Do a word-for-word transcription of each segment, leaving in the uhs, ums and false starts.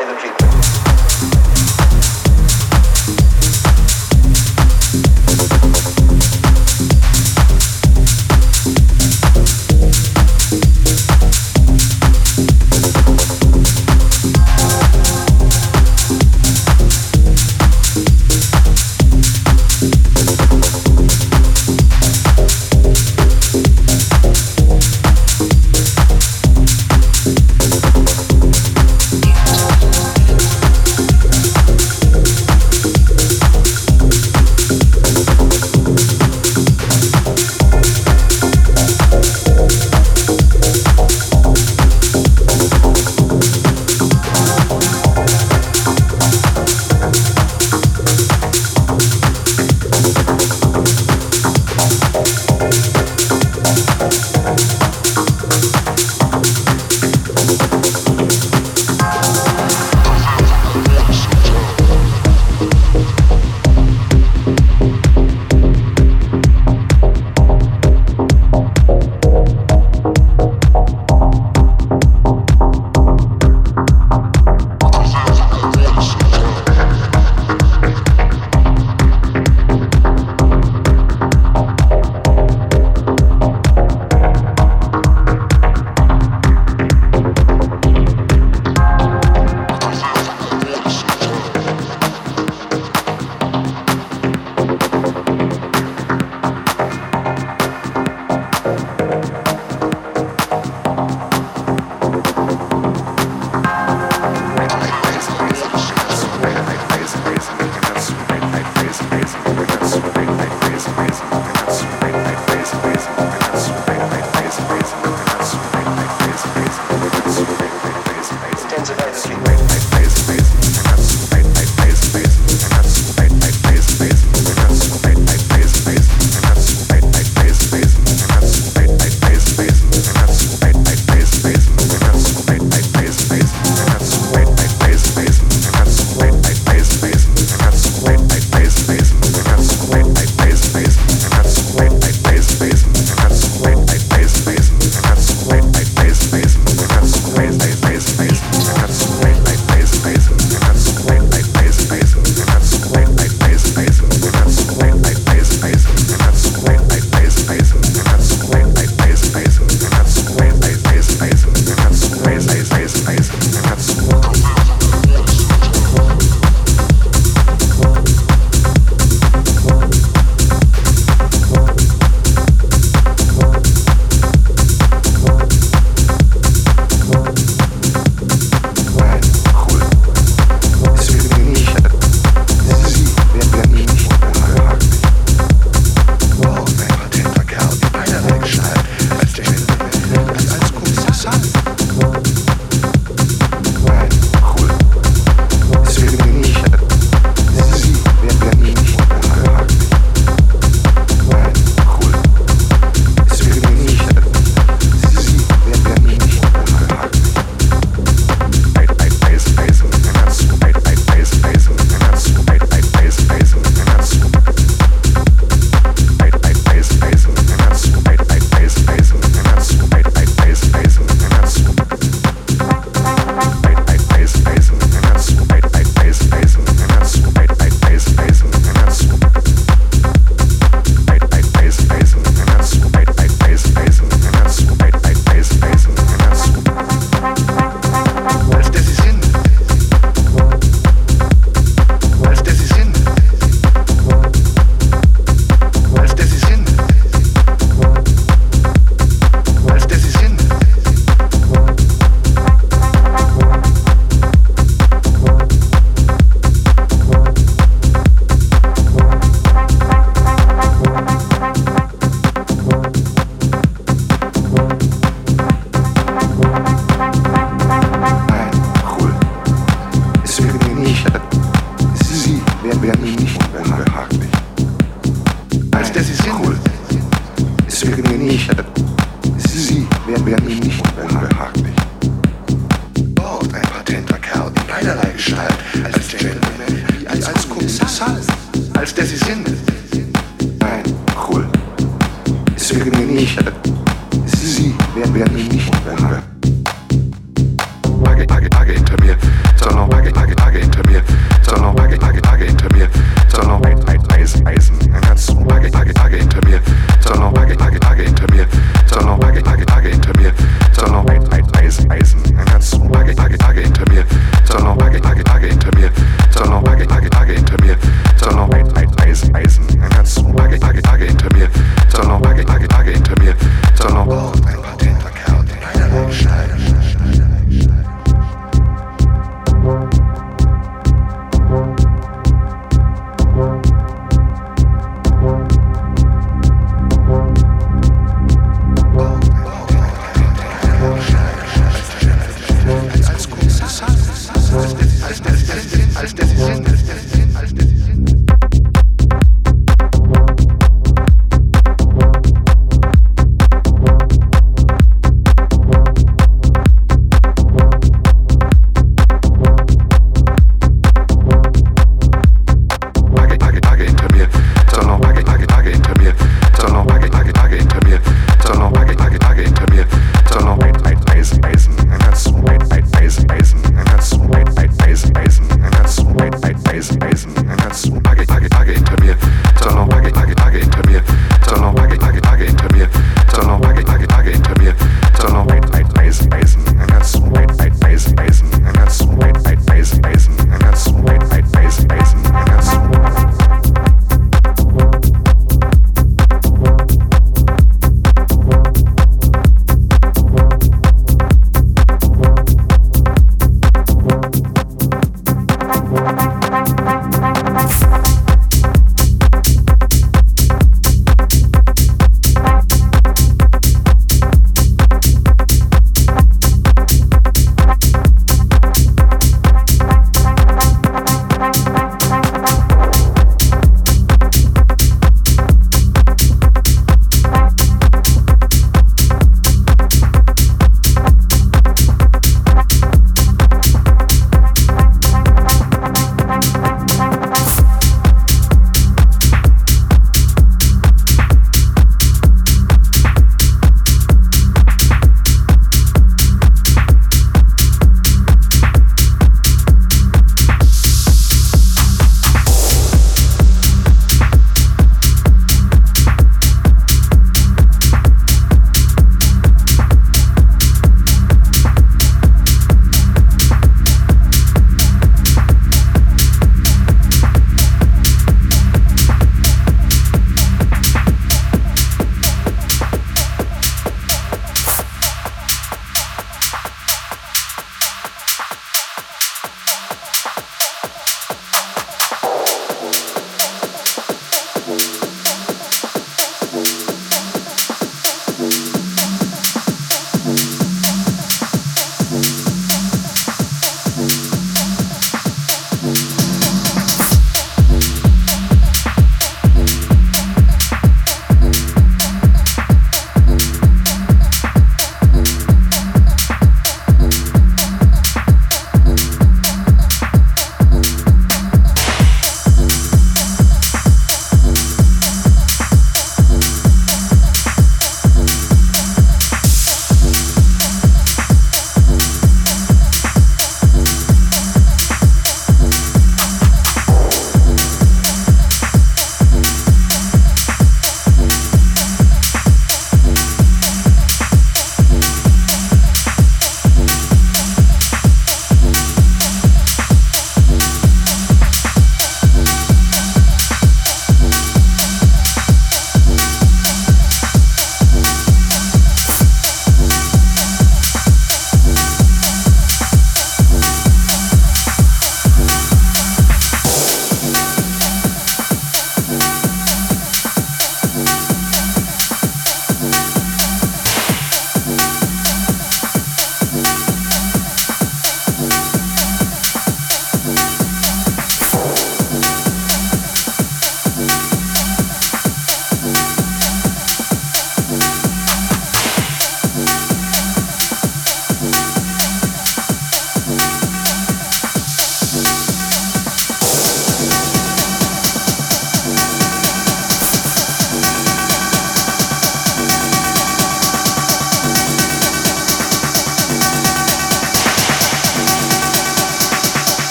apply the treatment.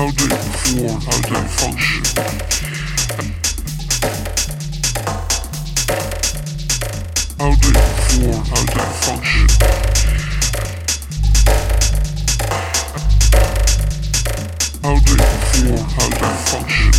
how they perform, how they function. How they perform, how they function. How they perform, how they function.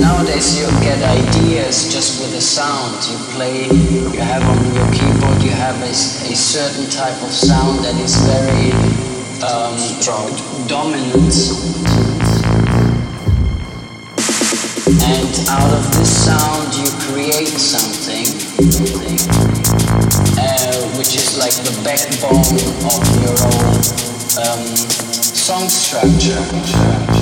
Nowadays you get ideas just with a sound. You play, you have on your keyboard, you have a, a certain type of sound that is very um, strong, dominant. And out of this sound you create something uh, which is like the backbone of your own um, song structure.